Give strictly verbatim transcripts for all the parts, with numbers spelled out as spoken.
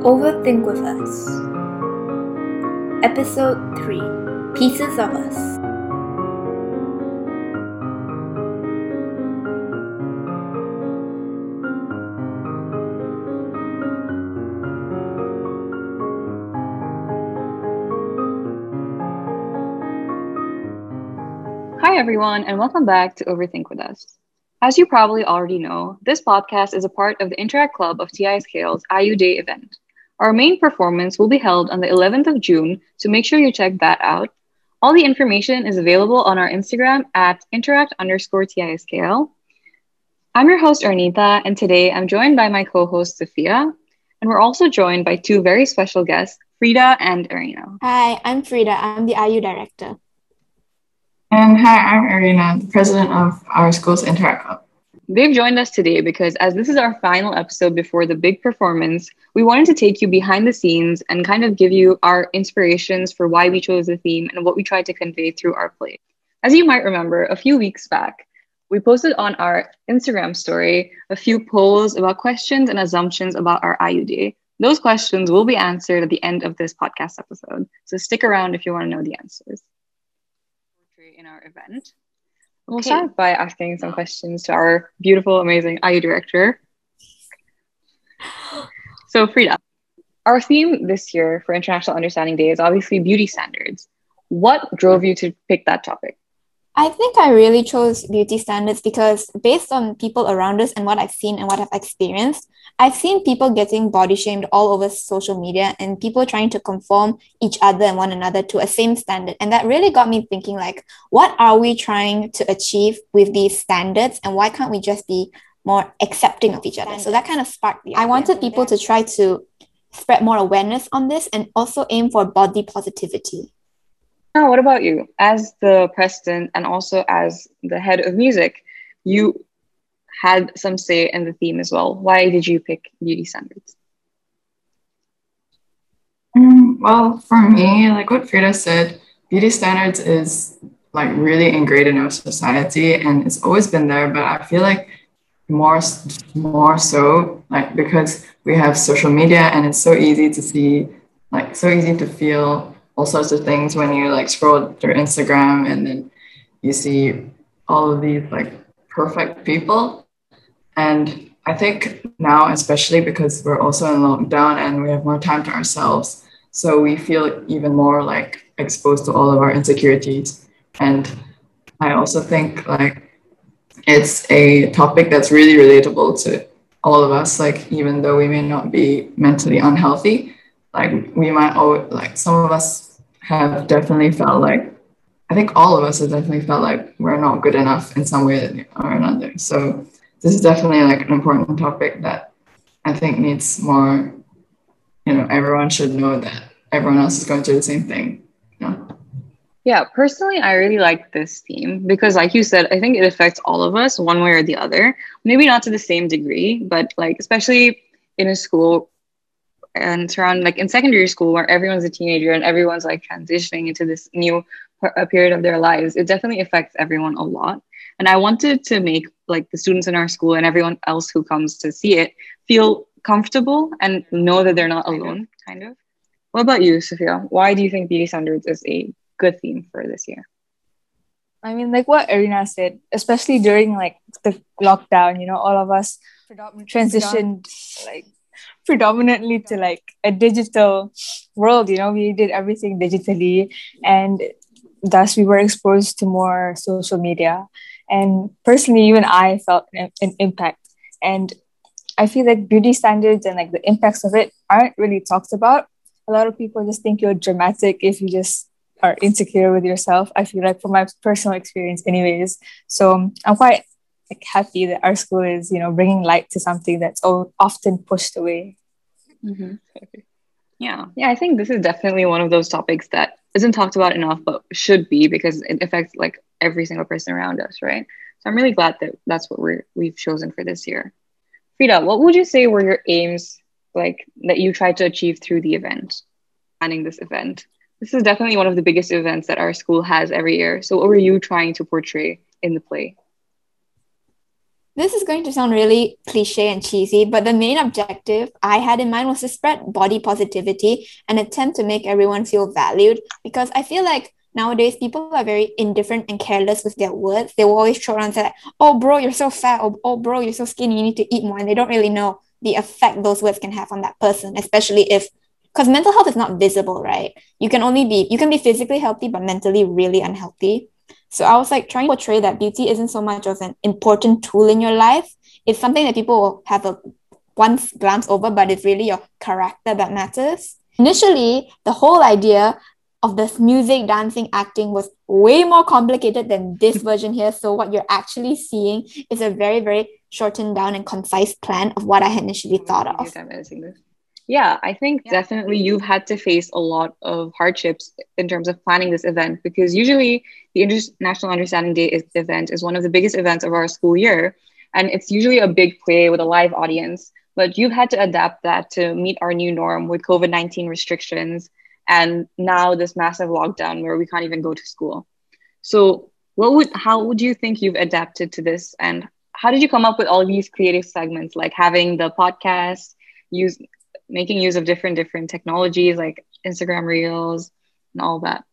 Overthink with Us, Episode three, Pieces of Us. Hi everyone, and welcome back to Overthink with Us. As you probably already know, this podcast is a part of the Interact Club of T I S K L's I U Day event. Our main performance will be held on the eleventh of June, so make sure you check that out. All the information is available on our Instagram at interact underscore TISKL. I'm your host, Arnita, and today I'm joined by my co-host, Sophia. And we're also joined by two very special guests, Frida and Arina. Hi, I'm Frida. I'm the I U director. And hi, I'm Arina, the president of our school's Interact Club. They've joined us today because as this is our final episode before the big performance, we wanted to take you behind the scenes and kind of give you our inspirations for why we chose the theme and what we tried to convey through our play. As you might remember, a few weeks back, we posted on our Instagram story a few polls about questions and assumptions about our I U Day. Those questions will be answered at the end of this podcast episode, so stick around if you want to know the answers. In our event. We'll okay. start by asking some questions to our beautiful, amazing I U director. So Frida, our theme this year for International Understanding Day is obviously beauty standards. What drove you to pick that topic? I think I really chose beauty standards because based on people around us and what I've seen and what I've experienced, I've seen people getting body shamed all over social media and people trying to conform each other and one another to a same standard. And that really got me thinking, like, what are we trying to achieve with these standards and why can't we just be more accepting of each other? So that kind of sparked the idea. I wanted people to try to spread more awareness on this and also aim for body positivity. Now, what about you? As the president and also as the head of music, you had some say in the theme as well. Why did you pick beauty standards? Um, well, for me, like what Frida said, beauty standards is like really ingrained in our society and it's always been there, but I feel like more, more so like because we have social media and it's so easy to see, like so easy to feel all sorts of things when you like scroll through Instagram and then you see all of these like perfect people. And I think now, especially because we're also in lockdown and we have more time to ourselves, so we feel even more like exposed to all of our insecurities. And I also think like it's a topic that's really relatable to all of us, like even though we may not be mentally unhealthy, like we might always, like some of us have definitely felt like, I think all of us have definitely felt like we're not good enough in some way or another. So this is definitely like an important topic that I think needs more, you know, everyone should know that everyone else is going through the same thing. You know? Yeah, personally, I really like this theme because like you said, I think it affects all of us one way or the other, maybe not to the same degree, but like, especially in a school and it's around like in secondary school where everyone's a teenager and everyone's like transitioning into this new per- period of their lives, it definitely affects everyone a lot. And I wanted to make like the students in our school and everyone else who comes to see it feel comfortable and know that they're not alone, kind of. What about you, Sophia? Why do you think beauty standards is a good theme for this year? I mean, like what Arina said, especially during like the lockdown, you know, all of us transitioned like predominantly to like a digital world, you know, we did everything digitally and thus we were exposed to more social media. And personally, even I felt an, an impact. And I feel like beauty standards and like the impacts of it aren't really talked about. A lot of people just think you're dramatic if you just are insecure with yourself. I feel like from my personal experience anyways. So I'm quite like happy that our school is, you know, bringing light to something that's often pushed away. Mm-hmm. Yeah, yeah. I think this is definitely one of those topics that isn't talked about enough, but should be because it affects like every single person around us, right? So I'm really glad that that's what we're we've chosen for this year. Frida, what would you say were your aims, like that you tried to achieve through the event, planning this event? This is definitely one of the biggest events that our school has every year. So what were you trying to portray in the play? This is going to sound really cliche and cheesy, but the main objective I had in mind was to spread body positivity and attempt to make everyone feel valued, because I feel like nowadays people are very indifferent and careless with their words. They will always throw around and say, like, oh, bro, you're so fat, or oh, bro, you're so skinny, you need to eat more. And they don't really know the effect those words can have on that person, especially if, because mental health is not visible, right? You can only be, you can be physically healthy, but mentally really unhealthy. So I was like trying to portray that beauty isn't so much of an important tool in your life. It's something that people will have a once glance over, but it's really your character that matters. Initially, the whole idea of this music, dancing, acting was way more complicated than this version here. So what you're actually seeing is a very, very shortened down and concise plan of what I had initially thought of. Yeah, I think yeah. definitely you've had to face a lot of hardships in terms of planning this event, because usually the International Understanding Day event is one of the biggest events of our school year. And it's usually a big play with a live audience, but you've had to adapt that to meet our new norm with covid nineteen restrictions. And now this massive lockdown where we can't even go to school. So what would, how would you think you've adapted to this? And how did you come up with all these creative segments, like having the podcast, use, making use of different, different technologies like Instagram Reels and all that?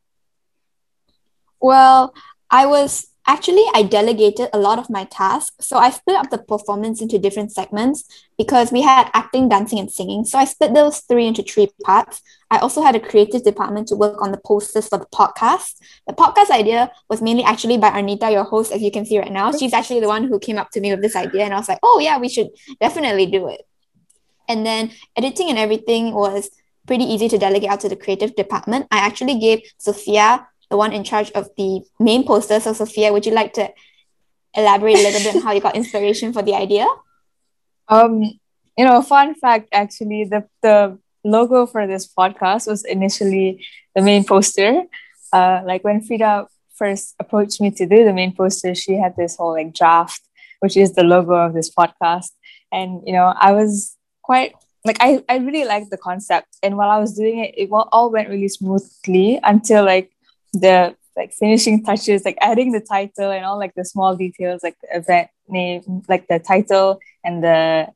Well, I was actually, I delegated a lot of my tasks. So I split up the performance into different segments because we had acting, dancing, and singing. So I split those three into three parts. I also had a creative department to work on the posters for the podcast. The podcast idea was mainly actually by Arnita, your host, as you can see right now. She's actually the one who came up to me with this idea. And I was like, oh yeah, we should definitely do it. And then editing and everything was pretty easy to delegate out to the creative department. I actually gave Sophia, the one in charge of the main poster. So Sophia, would you like to elaborate a little bit on how you got inspiration for the idea? Um, you know, fun fact, actually, the, the logo for this podcast was initially the main poster. Uh, like when Frida first approached me to do the main poster, she had this whole like draft, which is the logo of this podcast. And, you know, I was quite... Like, I, I really liked the concept. And while I was doing it, it all went really smoothly until like the like finishing touches, like adding the title and all like the small details, like the event name, like the title and the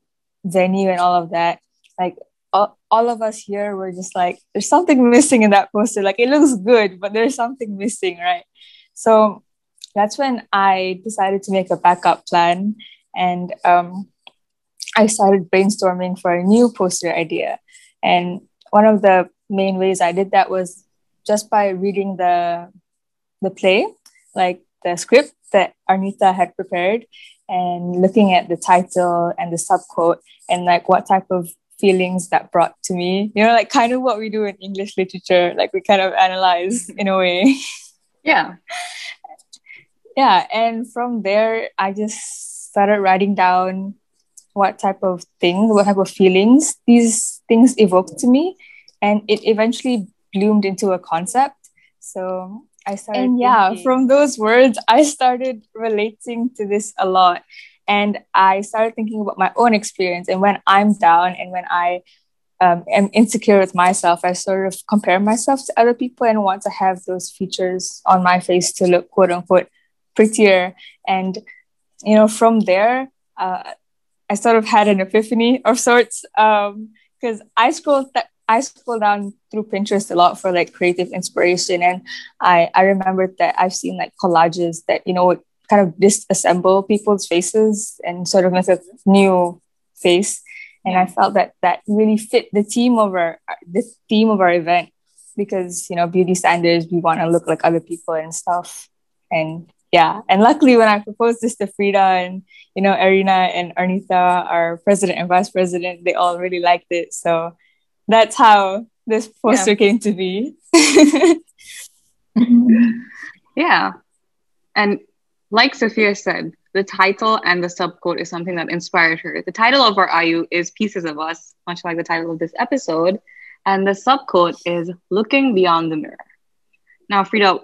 venue and all of that. Like all, all of us here were just like, there's something missing in that poster. Like it looks good, but there's something missing, right? So that's when I decided to make a backup plan, and um, I started brainstorming for a new poster idea. And one of the main ways I did that was just by reading the the play, like the script that Arnita had prepared, and looking at the title and the subquote and like what type of feelings that brought to me. You know, like kind of what we do in English literature, like we kind of analyze in a way. Yeah. Yeah. And from there, I just started writing down what type of things, what type of feelings these things evoked to me. And it eventually bloomed into a concept. So I started, and yeah, thinking. From those words, I started relating to this a lot. And I started thinking about my own experience. And when I'm down and when I um, am insecure with myself, I sort of compare myself to other people and want to have those features on my face to look, quote unquote, prettier. And, you know, from there, uh, I sort of had an epiphany of sorts, because um, I scrolled th- I scroll down through Pinterest a lot for like creative inspiration. And I, I remembered that I've seen like collages that, you know, kind of disassemble people's faces and sort of make a new face. And I felt that that really fit the theme of our, the theme of our event, because, you know, beauty standards, we want to look like other people and stuff. And yeah. And luckily when I proposed this to Frida and, you know, Arina and Arnita, our president and vice president, they all really liked it. So that's how this poster yeah. came to be. Yeah. And like Sophia said, the title and the subquote is something that inspired her. The title of our I U is Pieces of Us, much like the title of this episode. And the subquote is Looking Beyond the Mirror. Now, Frida,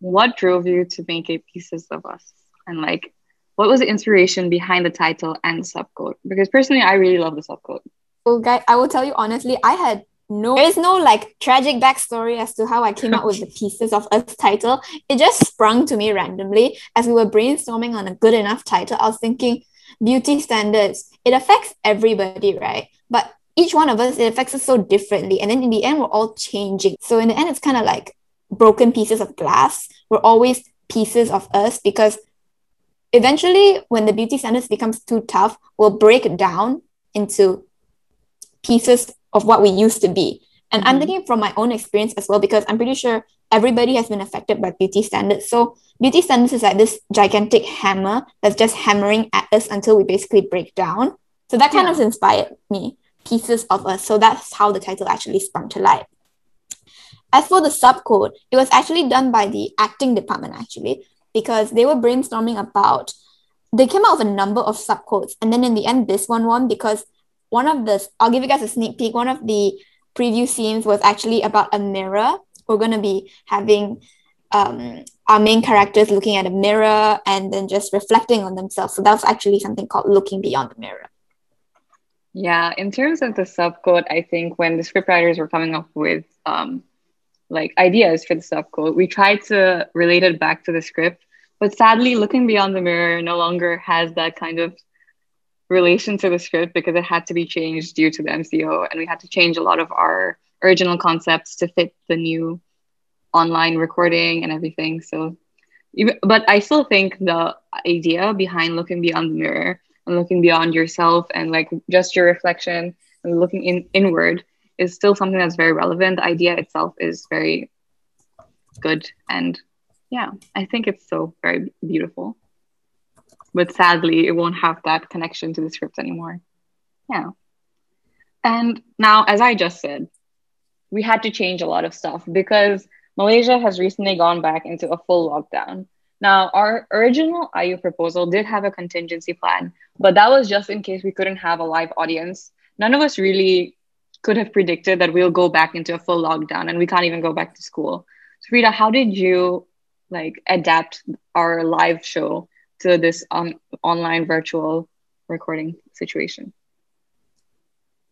what drove you to make a Pieces of Us? And like, what was the inspiration behind the title and the subquote? Because personally, I really love the subquote. Well, guys, I will tell you honestly, I had no, there is no like tragic backstory as to how I came up with the Pieces of Us title. It just sprung to me randomly as we were brainstorming on a good enough title. I was thinking, beauty standards, it affects everybody, right? But each one of us, it affects us so differently. And then in the end, we're all changing. So in the end, it's kind of like broken pieces of glass. We're always pieces of us, because eventually when the beauty standards becomes too tough, we'll break down into pieces of what we used to be. And mm-hmm. I'm thinking from my own experience as well, because I'm pretty sure everybody has been affected by beauty standards. So beauty standards is like this gigantic hammer that's just hammering at us until we basically break down. So that kind yeah. of inspired me, Pieces of Us. So that's how the title actually sprung to life. As for the subcode, it was actually done by the acting department, actually, because they were brainstorming about, they came out with a number of subcodes. And then in the end, this one won because one of the, I'll give you guys a sneak peek, one of the preview scenes was actually about a mirror. We're going to be having um, our main characters looking at a mirror and then just reflecting on themselves. So that was actually something called Looking Beyond the Mirror. Yeah, in terms of the subcode, I think when the scriptwriters were coming up with um, like ideas for the subcode, we tried to relate it back to the script. But sadly, Looking Beyond the Mirror no longer has that kind of relation to the script because it had to be changed due to the M C O, and we had to change a lot of our original concepts to fit the new online recording and everything. So, but I still think the idea behind Looking Beyond the Mirror and looking beyond yourself and like just your reflection and looking in inward is still something that's very relevant. The idea itself is very good, and yeah, I think it's so very beautiful. But sadly, it won't have that connection to the script anymore. Yeah. And now, as I just said, we had to change a lot of stuff because Malaysia has recently gone back into a full lockdown. Now, our original I U proposal did have a contingency plan, but that was just in case we couldn't have a live audience. None of us really could have predicted that we'll go back into a full lockdown and we can't even go back to school. So, Frida, how did you like adapt our live show to this um, online virtual recording situation?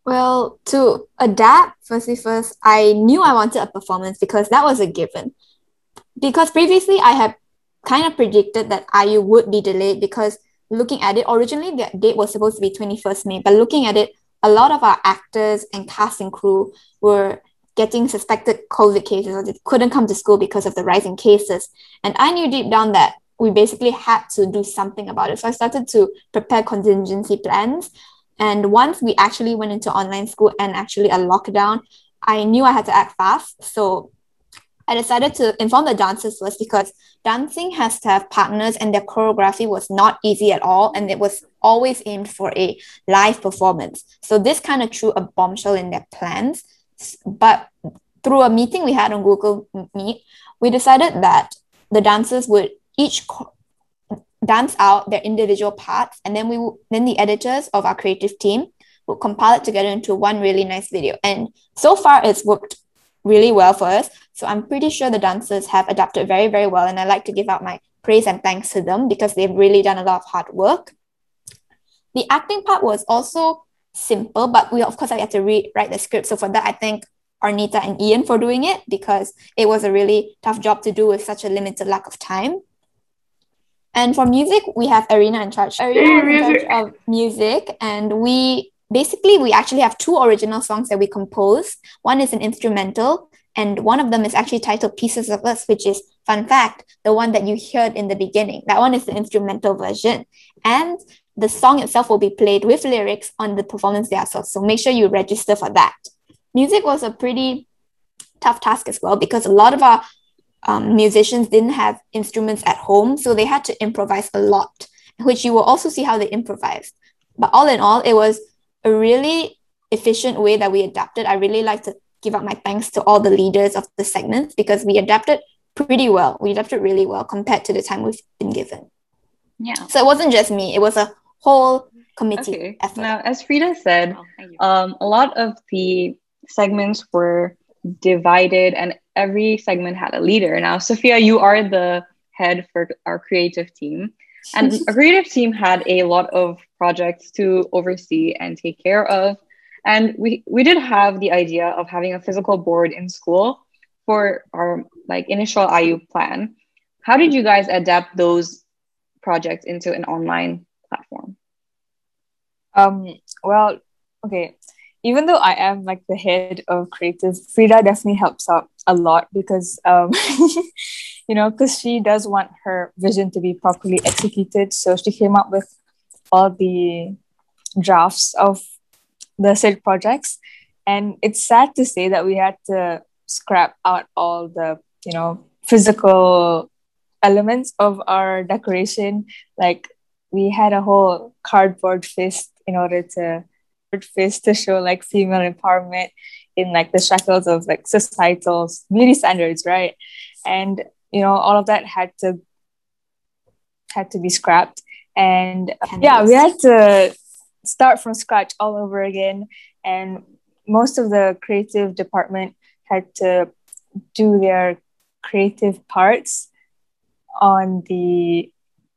Well, to adapt, firstly first, I knew I wanted a performance because that was a given. Because previously I had kind of predicted that I U would be delayed because looking at it, originally the date was supposed to be twenty-first May, but looking at it, a lot of our actors and casting crew were getting suspected COVID cases or they couldn't come to school because of the rising cases. And I knew deep down that we basically had to do something about it. So I started to prepare contingency plans. And once we actually went into online school and actually a lockdown, I knew I had to act fast. So I decided to inform the dancers first because dancing has to have partners and their choreography was not easy at all. And it was always aimed for a live performance. So this kind of threw a bombshell in their plans. But through a meeting we had on Google Meet, we decided that the dancers would each co- dance out their individual parts, and then we w- then the editors of our creative team would compile it together into one really nice video. And so far, it's worked really well for us. So I'm pretty sure the dancers have adapted very, very well, and I like to give out my praise and thanks to them because they've really done a lot of hard work. The acting part was also simple, but we, of course, I had to rewrite the script. So for that, I thank Arnita and Ian for doing it because it was a really tough job to do with such a limited lack of time. And for music, we have Arina in charge. Arina is in charge of music. And we basically, we actually have two original songs that we composed. One is an instrumental. And one of them is actually titled Pieces of Us, which is, fun fact, the one that you heard in the beginning. That one is the instrumental version. And the song itself will be played with lyrics on the performance day itself. So make sure you register for that. Music was a pretty tough task as well because a lot of our Um, musicians didn't have instruments at home, so they had to improvise a lot, which you will also see how they improvised. But all in all, it was a really efficient way that we adapted. I really like to give out my thanks to all the leaders of the segments because we adapted pretty well. We adapted really well compared to the time we've been given. Yeah. So it wasn't just me. It was a whole committee okay. effort. Now, as Frida said, um, a lot of the segments were divided and every segment had a leader. Now, Sophia, you are the head for our creative team. And our creative team had a lot of projects to oversee and take care of. And we, we did have the idea of having a physical board in school for our like initial I U plan. How did you guys adapt those projects into an online platform? Um, well, okay. Even though I am like the head of creative, Frida definitely helps out a lot because, um, you know, because she does want her vision to be properly executed. So she came up with all the drafts of the said projects. And it's sad to say that we had to scrap out all the, you know, physical elements of our decoration. Like we had a whole cardboard fist in order to face to show like female empowerment in like the shackles of like societal beauty standards, right? And you know, all of that had to had to be scrapped, and yeah, we had to start from scratch all over again. And most of the creative department had to do their creative parts on the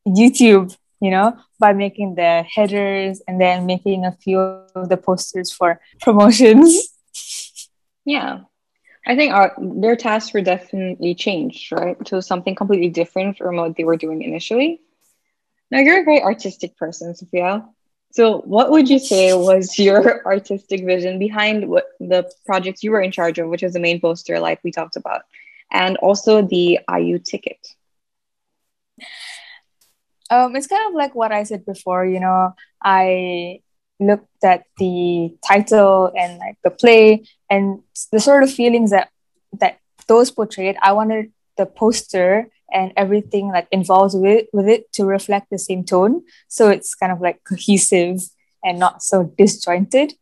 YouTube, you know, by making the headers and then making a few of the posters for promotions. Yeah. I think our, their tasks were definitely changed, right? To something completely different from what they were doing initially. Now, you're a very artistic person, Sophia. So what would you say was your artistic vision behind what the projects you were in charge of, which was the main poster like we talked about, and also the I U ticket? Um, it's kind of like what I said before, you know, I looked at the title and like the play and the sort of feelings that, that those portrayed. I wanted the poster and everything like involved with, with it to reflect the same tone. So it's kind of like cohesive and not so disjointed.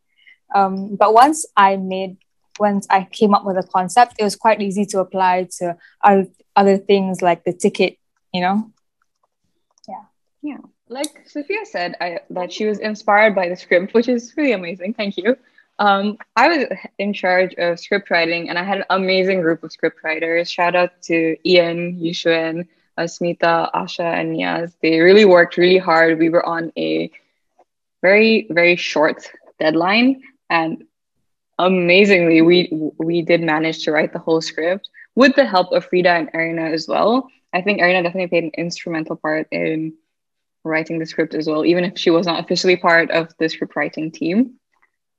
Um, but once I made, once I came up with a concept, it was quite easy to apply to other, other things like the ticket, you know? Yeah, like Sophia said, I, that she was inspired by the script, which is really amazing. Thank you. Um, I was in charge of script writing, and I had an amazing group of script writers. Shout out to Ian, Yishuan, uh, Smita, Asha, and Niaz. They really worked really hard. We were on a very, very short deadline, and amazingly, we we did manage to write the whole script with the help of Frida and Arina as well. I think Arina definitely played an instrumental part in writing the script as well, even if she was not officially part of the script writing team.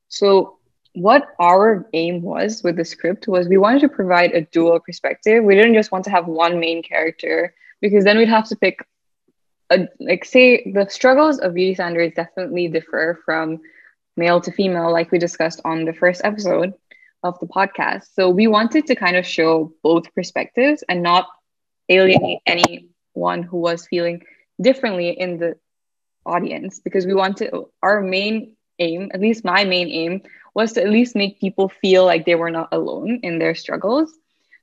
So what our aim was with the script was we wanted to provide a dual perspective. We didn't just want to have one main character, because then we'd have to pick, a, like say the struggles of beauty standards definitely differ from male to female, like we discussed on the first episode of the podcast. So we wanted to kind of show both perspectives and not alienate anyone who was feeling differently in the audience, because we wanted, our main aim, at least my main aim, was to at least make people feel like they were not alone in their struggles.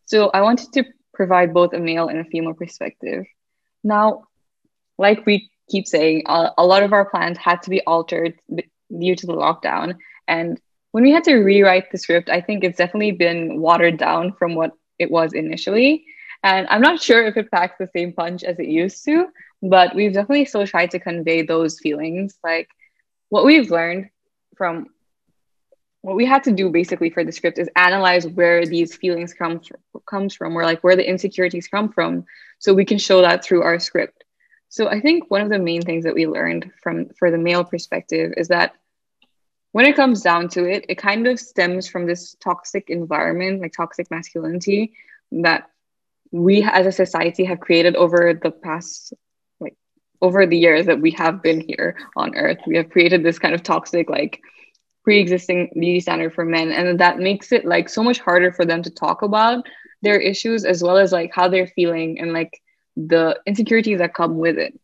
So I wanted to provide both a male and a female perspective. Now, like we keep saying, a, a lot of our plans had to be altered due to the lockdown. And when we had to rewrite the script, I think it's definitely been watered down from what it was initially. And I'm not sure if it packs the same punch as it used to, but we've definitely still tried to convey those feelings. Like what we've learned from what we had to do basically for the script is analyze where these feelings come comes from, or like where the insecurities come from, so we can show that through our script. So I think one of the main things that we learned from for the male perspective is that when it comes down to it, it kind of stems from this toxic environment, like toxic masculinity, that we as a society have created over the past, like over the years that we have been here on earth. We have created this kind of toxic, like pre-existing beauty standard for men. And that makes it like so much harder for them to talk about their issues, as well as like how they're feeling and like the insecurities that come with it.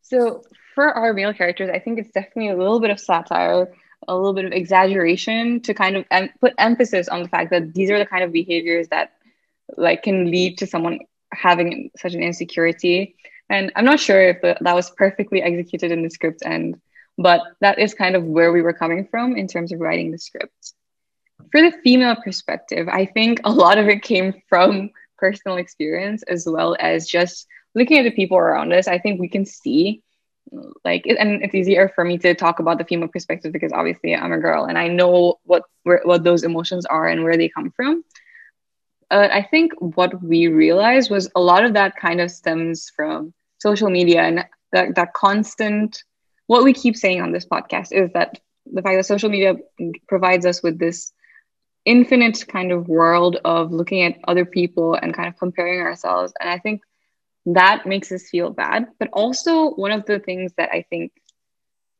So for our male characters, I think it's definitely a little bit of satire, a little bit of exaggeration to kind of em- put emphasis on the fact that these are the kind of behaviors that like can lead to someone having such an insecurity. And I'm not sure if that was perfectly executed in the script end, but that is kind of where we were coming from in terms of writing the script. For the female perspective, I think a lot of it came from personal experience, as well as just looking at the people around us. I think we can see, like, and it's easier for me to talk about the female perspective because obviously I'm a girl and I know what what those emotions are and where they come from. Uh, I think what we realized was a lot of that kind of stems from social media and that, that constant what we keep saying on this podcast is that the fact that social media provides us with this infinite kind of world of looking at other people and kind of comparing ourselves. And I think that makes us feel bad. But also one of the things that I think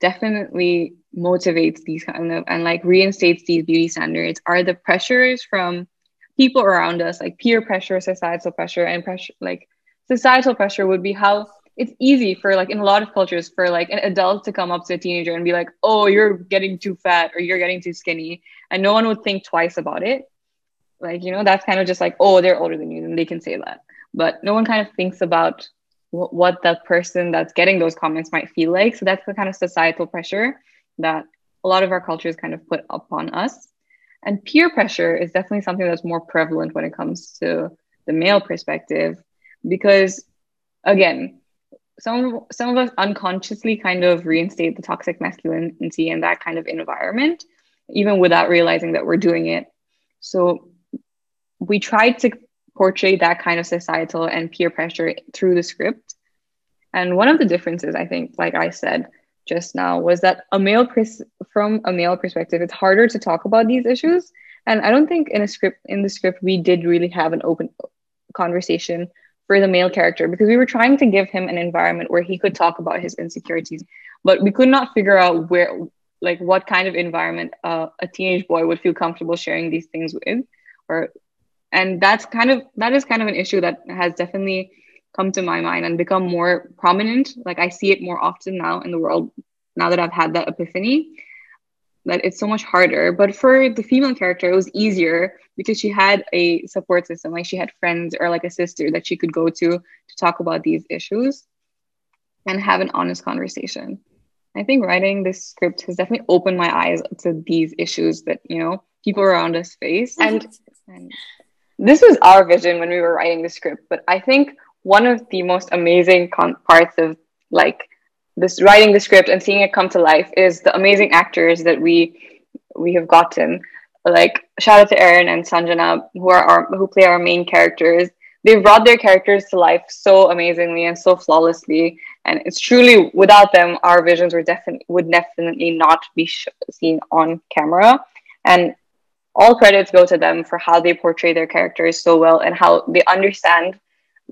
definitely motivates these kind of and like reinstates these beauty standards are the pressures from people around us, like peer pressure, societal pressure, and pressure like societal pressure would be how it's easy for like in a lot of cultures for like an adult to come up to a teenager and be like, oh, you're getting too fat or you're getting too skinny. And no one would think twice about it. Like, you know, that's kind of just like, oh, they're older than you and they can say that. But no one kind of thinks about w- what that person that's getting those comments might feel like. So that's the kind of societal pressure that a lot of our cultures kind of put upon us. And peer pressure is definitely something that's more prevalent when it comes to the male perspective, because again, Some, some of us unconsciously kind of reinstate the toxic masculinity in that kind of environment, even without realizing that we're doing it. So we tried to portray that kind of societal and peer pressure through the script. And one of the differences, I think, like I said just now, was that a male pres- from a male perspective, it's harder to talk about these issues. And I don't think in a script in the script, we did really have an open conversation for the male character, because we were trying to give him an environment where he could talk about his insecurities, but we could not figure out where, like what kind of environment uh, a teenage boy would feel comfortable sharing these things with. Or, and that's kind of, that is kind of an issue that has definitely come to my mind and become more prominent. Like I see it more often now in the world, now that I've had that epiphany, that it's so much harder. But for the female character, it was easier because she had a support system. Like she had friends or like a sister that she could go to to talk about these issues and have an honest conversation. I think writing this script has definitely opened my eyes to these issues that, you know, people around us face. And, and this was our vision when we were writing the script. But I think one of the most amazing con- parts of like this writing the script and seeing it come to life is the amazing actors that we we have gotten. Like shout out to Aaron and Sanjana, who are our, who play our main characters. They brought their characters to life so amazingly and so flawlessly. And it's truly without them, our visions were definitely would definitely not be sh- seen on camera. And all credits go to them for how they portray their characters so well and how they understand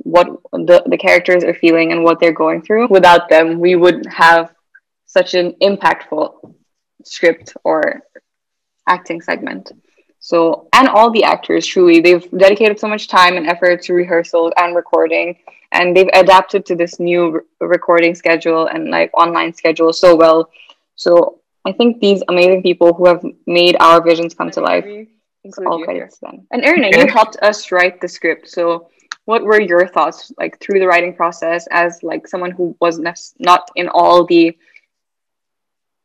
what the, the characters are feeling and what they're going through. Without them, we wouldn't have such an impactful script or acting segment. So, and all the actors, truly, they've dedicated so much time and effort to rehearsals and recording, and they've adapted to this new re- recording schedule and like online schedule so well. So I think these amazing people who have made our visions come to life, all credits to them. And Arina, you helped us write the script. So what were your thoughts like through the writing process as like someone who was nef- not in all the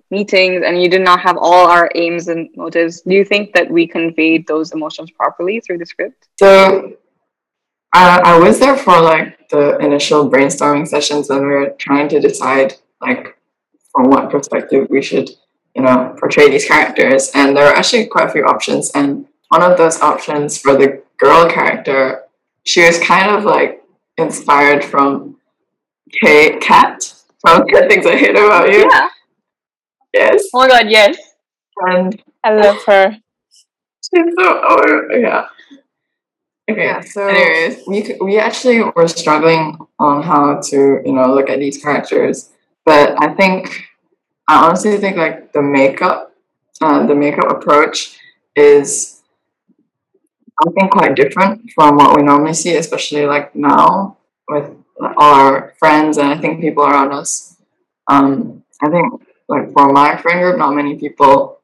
meetings and you did not have all our aims and motives? Do you think that we conveyed those emotions properly through the script? So I, I was there for like the initial brainstorming sessions and we were trying to decide like from what perspective we should, you know, portray these characters. And there were actually quite a few options. And one of those options for the girl character, she was kind of like inspired from K- Kat from ten Things I Hate About You. Yeah. Yes. Oh my god, yes. And I love her. She's so, oh yeah. Okay, yeah, so anyways, we we actually were struggling on how to, you know, look at these characters. But I think, I honestly think like the makeup, uh, the makeup approach is, I think, quite different from what we normally see, especially like now with all our friends and I think people around us. Um, I think like for my friend group, not many people,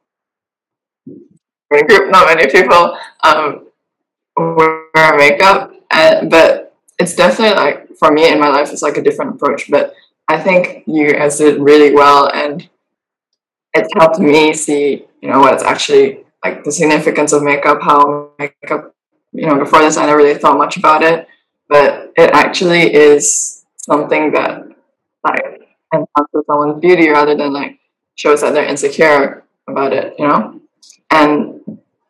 friend group, not many people um, wear makeup, and, but it's definitely like for me in my life, it's like a different approach, but I think you guys did really well and it's helped me see, you know, what's actually like the significance of makeup, how makeup, you know, before this, I never really thought much about it, but it actually is something that like enhances someone's beauty rather than like shows that they're insecure about it, you know? And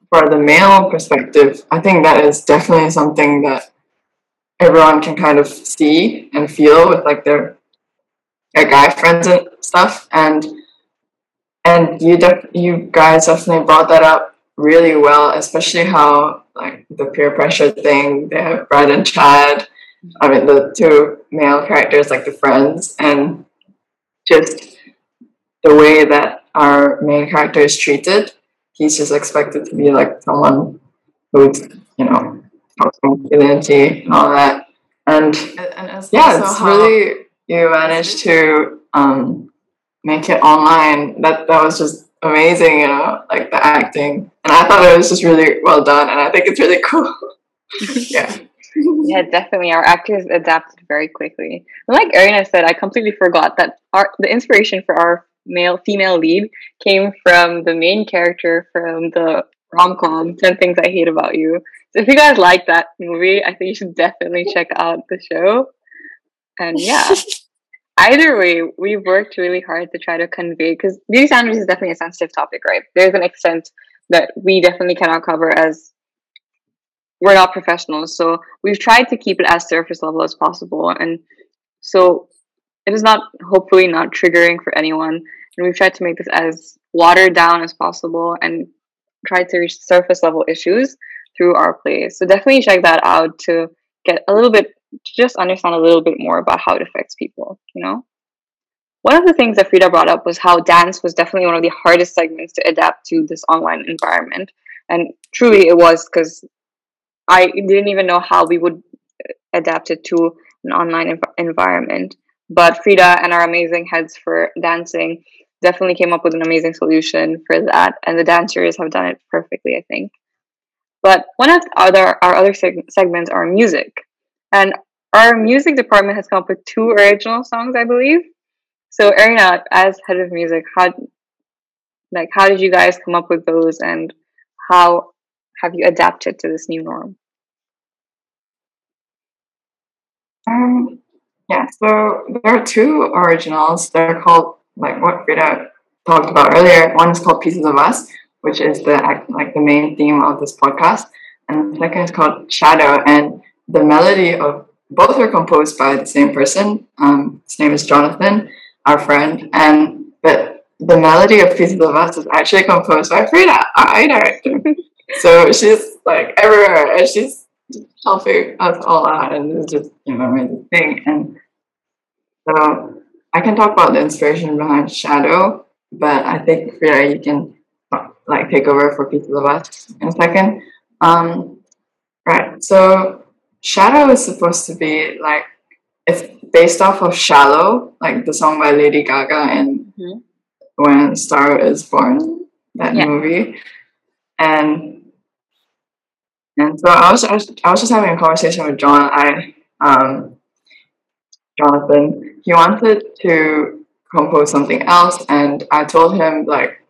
for the male perspective, I think that is definitely something that everyone can kind of see and feel with like their her guy friends and stuff, and and you de- you guys definitely brought that up really well, especially how like the peer pressure thing. They have Brad and Chad. I mean, the two male characters, like the friends, and just the way that our main character is treated. He's just expected to be like someone who's, you know, masculinity and all that. And, and as yeah, it's really, you managed to um, make it online. That that was just amazing, you know, like the acting. And I thought it was just really well done. And I think it's really cool. Yeah. Yeah, definitely. Our actors adapted very quickly. And like Arina said, I completely forgot that our, the inspiration for our male female lead came from the main character from the rom-com ten things I hate about you. So if you guys like that movie, I think you should definitely check out the show. And yeah, either way, we worked really hard to try to convey, because beauty standards is definitely a sensitive topic, right? There's an extent that we definitely cannot cover, as we're not professionals. So we've tried to keep it as surface level as possible, and so it is not, hopefully not triggering for anyone. And we've tried to make this as watered down as possible and tried to reach surface level issues through our plays. So definitely check that out to get a little bit, to just understand a little bit more about how it affects people, you know? One of the things that Frida brought up was how dance was definitely one of the hardest segments to adapt to this online environment. And truly it was, because I didn't even know how we would adapt it to an online env- environment. But Frida and our amazing heads for dancing definitely came up with an amazing solution for that. And the dancers have done it perfectly, I think. But one of the other, our other seg- segments are music. And our music department has come up with two original songs, I believe. So Arina, as head of music, how, like, how did you guys come up with those? And how have you adapted to this new norm? Um... Yeah, so there are two originals. They're called, like what Frida talked about earlier. One is called Pieces of Us, which is the like the main theme of this podcast. And the second is called Shadow. And the melody of both are composed by the same person. Um, his name is Jonathan, our friend. And but the melody of Pieces of Us is actually composed by Frida, our art director. So she's like everywhere, and she's helping us all out, and it's just, you know, amazing thing. And so I can talk about the inspiration behind Shadow, but I think Frida, you can like take over for Pieces of Us in a second. Um, right. So Shadow is supposed to be like, it's based off of Shallow, like the song by Lady Gaga and mm-hmm. When a Star Is Born, that yeah. movie. And And so I was, I was I was just having a conversation with John. I um, Jonathan. He wanted to compose something else, and I told him, like,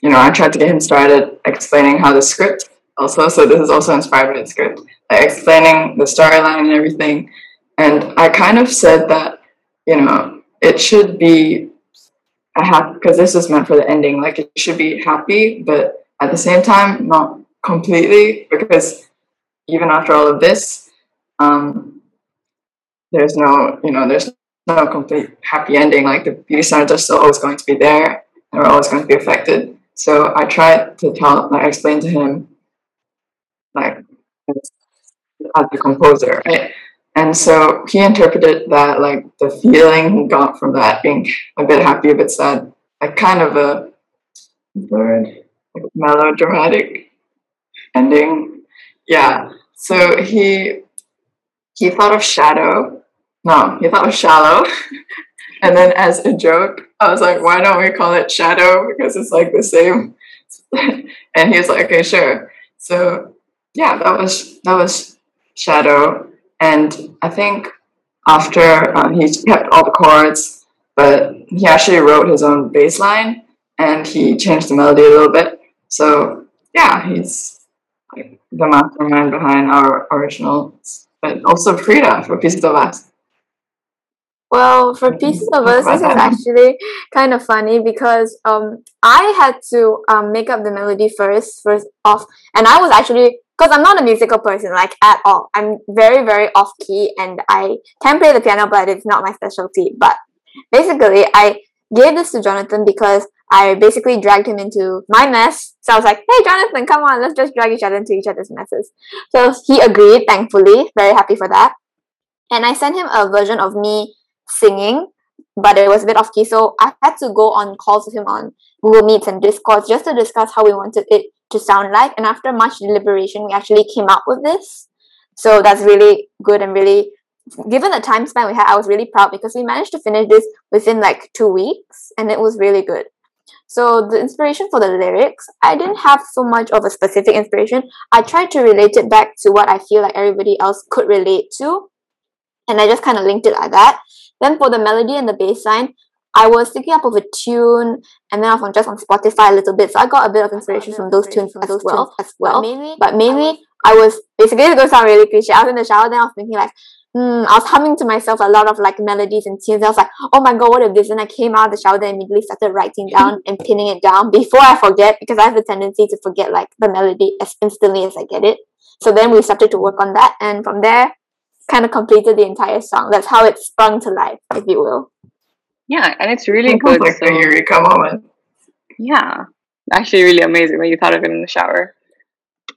you know, I tried to get him started explaining how the script also. So this is also inspired by the script, like explaining the storyline and everything. And I kind of said that, you know, it should be a happy, because this is meant for the ending. Like it should be happy, but at the same time, not completely, because even after all of this, um, there's no, you know, there's no complete happy ending. Like the beauty standards are still always going to be there, and we're always going to be affected. So I tried to tell, like, explain to him, like, as the composer, right? And so he interpreted that, like, the feeling he got from that, being a bit happy, a bit sad, like kind of a word, like melodramatic ending. Yeah, so he he thought of shadow no he thought of shallow and then as a joke I was like, why don't we call it Shadow, because it's like the same. And he was like, okay, sure. So yeah, that was that was Shadow. And I think after um, he kept all the chords, but he actually wrote his own bass line, and he changed the melody a little bit. So yeah, he's like the mastermind behind our originals, but also Frida for Pieces of Us. Well, for Pieces of Us, this is actually kind of funny, because um, I had to um, make up the melody first, first off, and I was actually, because I'm not a musical person, like, at all. I'm very, very off-key, and I can play the piano, but it's not my specialty. But basically, I gave this to Jonathan because I basically dragged him into my mess. So I was like, hey, Jonathan, come on, let's just drag each other into each other's messes. So he agreed, thankfully. Very happy for that. And I sent him a version of me singing, but it was a bit off-key. So I had to go on calls with him on Google Meets and Discord just to discuss how we wanted it to sound like. And after much deliberation, we actually came up with this. So that's really good, and really, given the time span we had, I was really proud because we managed to finish this within like two weeks and it was really good. So the inspiration for the lyrics, I didn't have so much of a specific inspiration. I tried to relate it back to what I feel like everybody else could relate to. And I just kind of linked it like that. Then for the melody and the bass line, I was thinking up of a tune, and then I was just on Spotify a little bit. So I got a bit of inspiration from those tunes as well. As well. But mainly, but mainly I was, basically, it's going to sound really cliche. I was in the shower, then I was thinking like, hmm, I was humming to myself a lot of like melodies and tunes. I was like, oh my god, what a vision. I came out of the shower, then immediately started writing down and pinning it down before I forget, because I have a tendency to forget like the melody as instantly as I get it. So then we started to work on that, and from there, kind of completed the entire song. That's how it sprung to life, if you will. Yeah, and it's really good. Like so, the eureka moment. Yeah, actually, really amazing that you thought of it in the shower.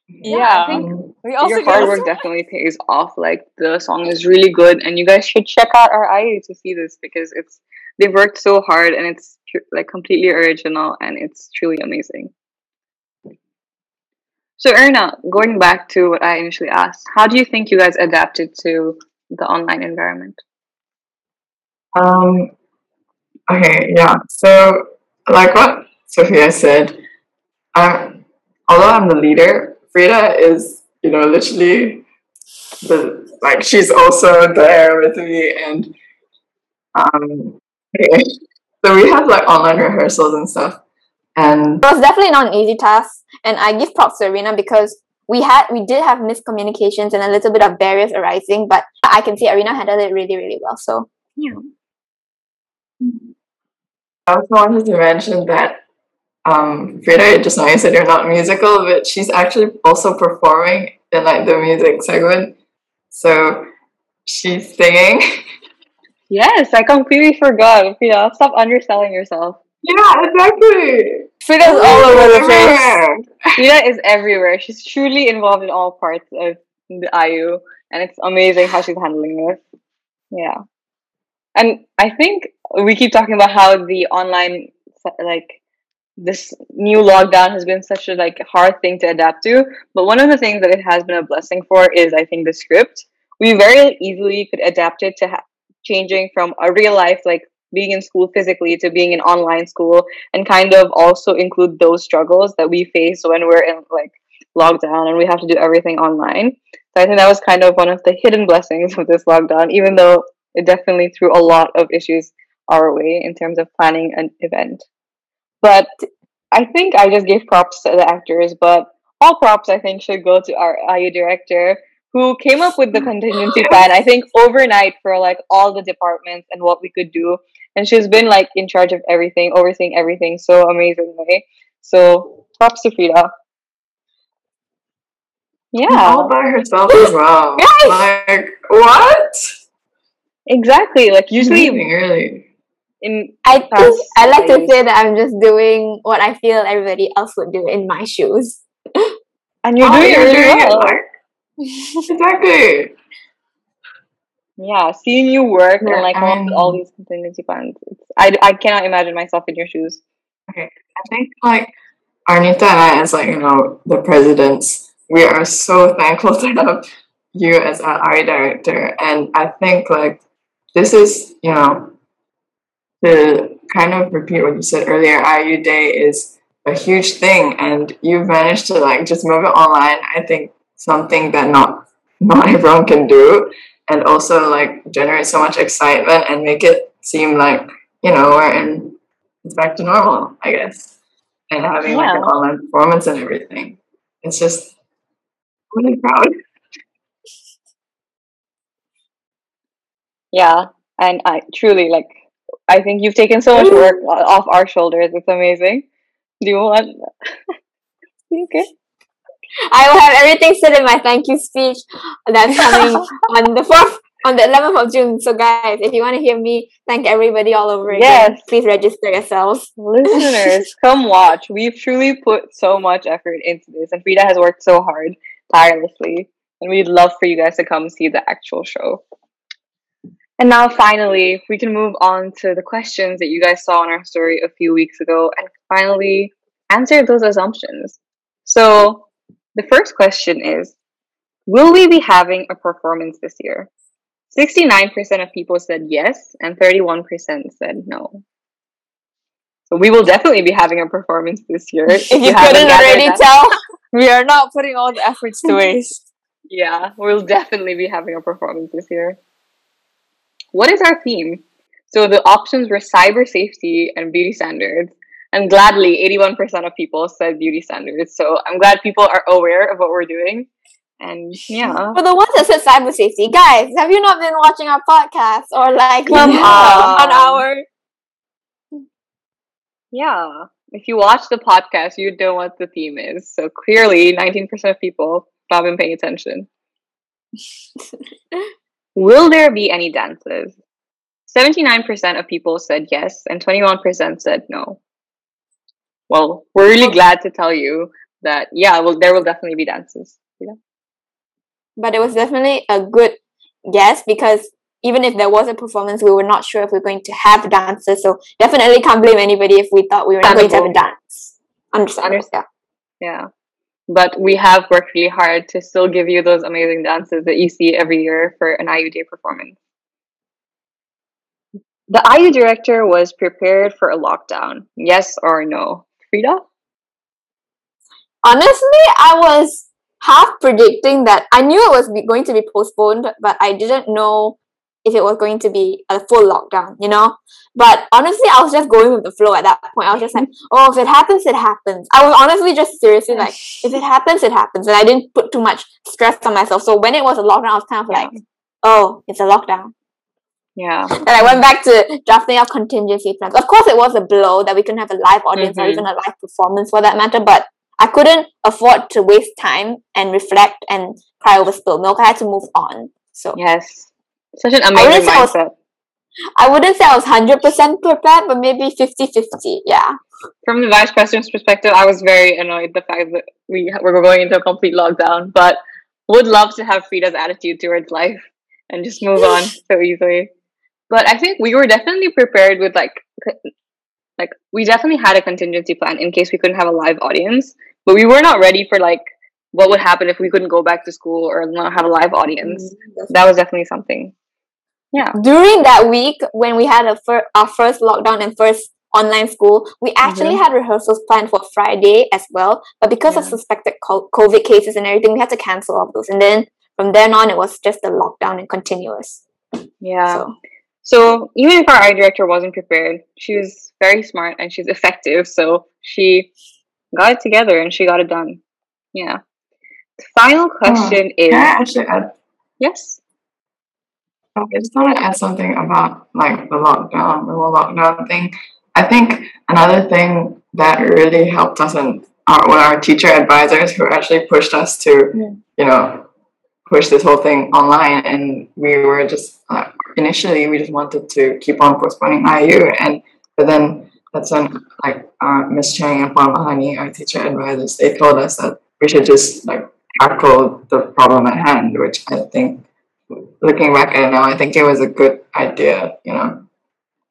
Yeah, yeah, I think we also your hard work definitely pays off. Like, the song is really good, and you guys should check out our I U to see this, because it's they've worked so hard, and it's like completely original, and it's truly amazing. So, Arina, going back to what I initially asked, how do you think you guys adapted to the online environment? Um. Okay, yeah. So, like what Sophia said, um, although I'm the leader, Frida is, you know, literally the like she's also there with me, and um. Okay. So we had like online rehearsals and stuff. And it was definitely not an easy task, and I give props to Arina because we had we did have miscommunications and a little bit of barriers arising, but I can see Arina handled it really, really well. So yeah, I also wanted to mention that um, Frida, just now you said you're not musical, but she's actually also performing in like the music segment. So she's singing. Yes, I completely forgot. Frida, stop underselling yourself. Yeah, exactly. Frida's all over the place. Frida is everywhere. She's truly involved in all parts of the I U, and it's amazing how she's handling this. Yeah, and I think we keep talking about how the online, like this new lockdown, has been such a like hard thing to adapt to. But one of the things that it has been a blessing for is, I think, the script. We very easily could adapt it to ha- changing from a real life like. being in school physically to being in online school, and kind of also include those struggles that we face when we're in like lockdown and we have to do everything online. So I think that was kind of one of the hidden blessings of this lockdown, even though it definitely threw a lot of issues our way in terms of planning an event. But I think I just gave props to the actors, but all props I think should go to our I U director, who came up with the contingency plan, I think, overnight for like all the departments and what we could do. And she's been like in charge of everything, overseeing everything so amazingly. So props to Frida. Yeah. All by herself as well. Yes! Like, what? Exactly. Like, usually. Amazing, really. In I think I like days. to say that I'm just doing what I feel everybody else would do in my shoes. And you're oh, doing, you're really doing well. it. Like, exactly. Yeah, seeing you work yeah, and like um, all these contingency plans. It's, I, I cannot imagine myself in your shoes. Okay, I think like Arnita and I, as like you know the presidents, we are so thankful to have you as our I U director, and I think like this is you know to kind of repeat what you said earlier. I U Day is a huge thing, and you've managed to like just move it online. I think. Something that not not everyone can do, and also like generate so much excitement and make it seem like you know we're in it's back to normal, I guess, and having yeah. like an online performance and everything. It's just really proud. Yeah, and I truly like. I think you've taken so much work off our shoulders. It's amazing. Do you want? You okay? I will have everything said in my thank you speech that's coming on the fourth on the eleventh of June. So guys, if you want to hear me thank everybody all over again, yes, please register yourselves. Listeners, come watch. We've truly put so much effort into this, and Frida has worked so hard, tirelessly. And we'd love for you guys to come see the actual show. And now finally, we can move on to the questions that you guys saw in our story a few weeks ago and finally answer those assumptions. So the first question is, will we be having a performance this year? sixty-nine percent of people said yes, and thirty-one percent said no. So we will definitely be having a performance this year. If you couldn't already tell, we are not putting all the efforts to waste. Yeah, we'll definitely be having a performance this year. What is our theme? So the options were cyber safety and beauty standards. And gladly, eighty-one percent of people said beauty standards. So I'm glad people are aware of what we're doing. And yeah. For the ones that said cyber safety, guys, have you not been watching our podcast or like yeah. on our... Yeah. If you watch the podcast, you know what the theme is. So clearly, nineteen percent of people have not been paying attention. Will there be any dances? seventy-nine percent of people said yes, and twenty-one percent said no. Well, we're really glad to tell you that, yeah, well, there will definitely be dances. Yeah. But it was definitely a good guess because even if there was a performance, we were not sure if we were going to have dances. So definitely can't blame anybody if we thought we were not going to have a dance. Understand? Yeah. Yeah. But we have worked really hard to still give you those amazing dances that you see every year for an I U Day performance. The I U director was prepared for a lockdown. Yes or no? Frida? Honestly, I was half predicting that. I knew it was going to be postponed, but I didn't know if it was going to be a full lockdown, you know? But honestly, I was just going with the flow at that point. I was just like, oh, if it happens, it happens. I was honestly just seriously like, if it happens, it happens. And I didn't put too much stress on myself. So when it was a lockdown, I was kind of like, oh, it's a lockdown. Yeah. And I went back to drafting up contingency plans. Of course, it was a blow that we couldn't have a live audience mm-hmm. or even a live performance for that matter, but I couldn't afford to waste time and reflect and cry over spilled milk. I had to move on. So yes. Such an amazing I mindset. I wouldn't say I was one hundred percent prepared, but maybe fifty-fifty, yeah. From the vice president's perspective, I was very annoyed the fact that we were going into a complete lockdown, but would love to have Frida's attitude towards life and just move on so easily. But I think we were definitely prepared with, like, like we definitely had a contingency plan in case we couldn't have a live audience. But we were not ready for, like, what would happen if we couldn't go back to school or not have a live audience. Mm-hmm. That was definitely something. Yeah. During that week, when we had a fir- our first lockdown and first online school, we actually mm-hmm. had rehearsals planned for Friday as well. But because yeah. of suspected COVID cases and everything, we had to cancel all those. And then from then on, it was just a lockdown and continuous. Yeah. So. So even if our art director wasn't prepared, she was very smart and she's effective. So she got it together and she got it done. Yeah. The final question oh, is... Can I actually add? Yes. I just want to add something about like the lockdown, the whole lockdown thing. I think another thing that really helped us and our, were our teacher advisors who actually pushed us to, yeah. you know, push this whole thing online. And we were just... Uh, Initially, we just wanted to keep on postponing I U, and but then that's when like uh, Miz Chang and Pham Mahani, our teacher advisors, they told us that we should just like tackle the problem at hand, which I think, looking back at it now, I think it was a good idea, you know.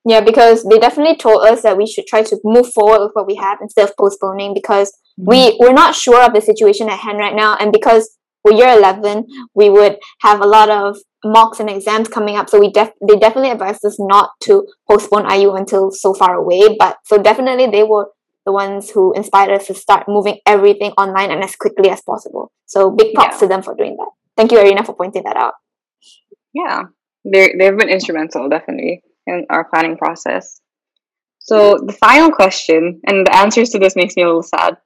Yeah, because they definitely told us that we should try to move forward with what we have instead of postponing, because mm-hmm. we we're not sure of the situation at hand right now, and because we're year eleven, we would have a lot of mocks and exams coming up, so we def- they definitely advised us not to postpone I U until so far away, but so definitely they were the ones who inspired us to start moving everything online and as quickly as possible. So big props yeah. to them for doing that. Thank you, Arina, for pointing that out. Yeah, they they've been instrumental definitely in our planning process. So the final question, and the answers to this makes me a little sad.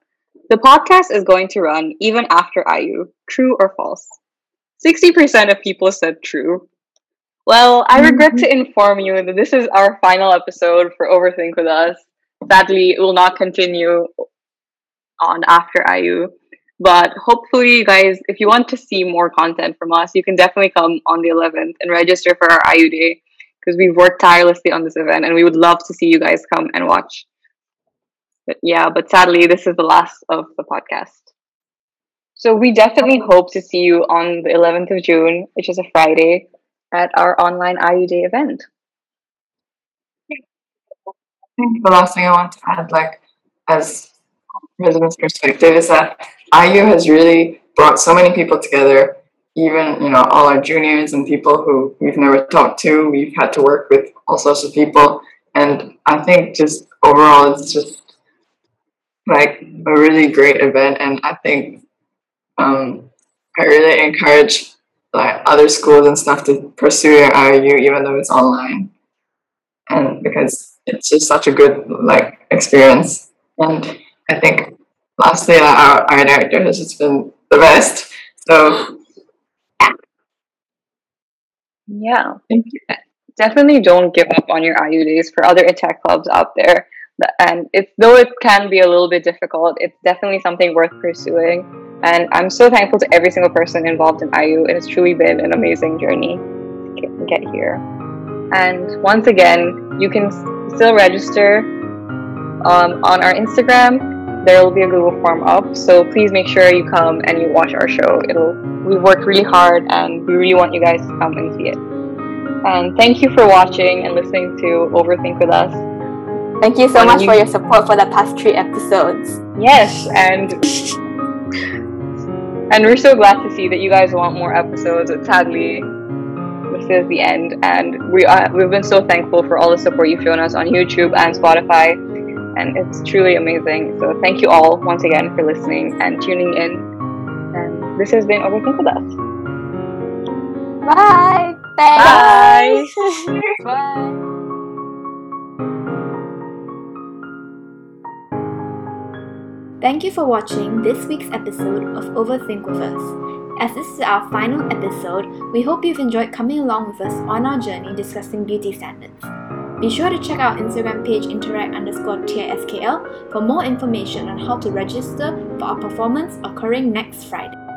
The podcast is going to run even after I U. True or false? sixty percent of people said true. Well, I regret mm-hmm. to inform you that this is our final episode for Overthink with Us. Sadly, it will not continue on after I U. But hopefully, you guys, if you want to see more content from us, you can definitely come on the eleventh and register for our I U Day, because we've worked tirelessly on this event and we would love to see you guys come and watch. But yeah, but sadly, this is the last of the podcast. So we definitely hope to see you on the eleventh of June, which is a Friday, at our online I U Day event. I think the last thing I want to add, like, as residents' perspective, is that I U has really brought so many people together, even, you know, all our juniors and people who we've never talked to. We've had to work with all sorts of people. And I think just overall, it's just, like, a really great event. And I think um, I really encourage, like, other schools and stuff to pursue your I U, even though it's online. And because it's just such a good, like, experience. And I think, lastly, our art director has just been the best. So, yeah. Thank you. Definitely don't give up on your I U days for other attack clubs out there. And it's, though it can be a little bit difficult, it's definitely something worth pursuing. And I'm so thankful to every single person involved in I U. And it's truly been an amazing journey to get here. And once again, you can still register um, on our Instagram. There will be a Google form up, so please make sure you come and you watch our show. It'll we've worked really hard, and we really want you guys to come and see it. And thank you for watching and listening to Overthink with Us. Thank you so and much you- for your support for the past three episodes. Yes, and and we're so glad to see that you guys want more episodes. But sadly, this is the end, and we are, we've been so thankful for all the support you've shown us on YouTube and Spotify, and it's truly amazing. So thank you all once again for listening and tuning in, and this has been Overthink with Us. Bye! Bye! Bye! Bye. Thank you for watching this week's episode of Overthink with Us. As this is our final episode, we hope you've enjoyed coming along with us on our journey discussing beauty standards. Be sure to check our Instagram page interact underscore TISKL for more information on how to register for our performance occurring next Friday.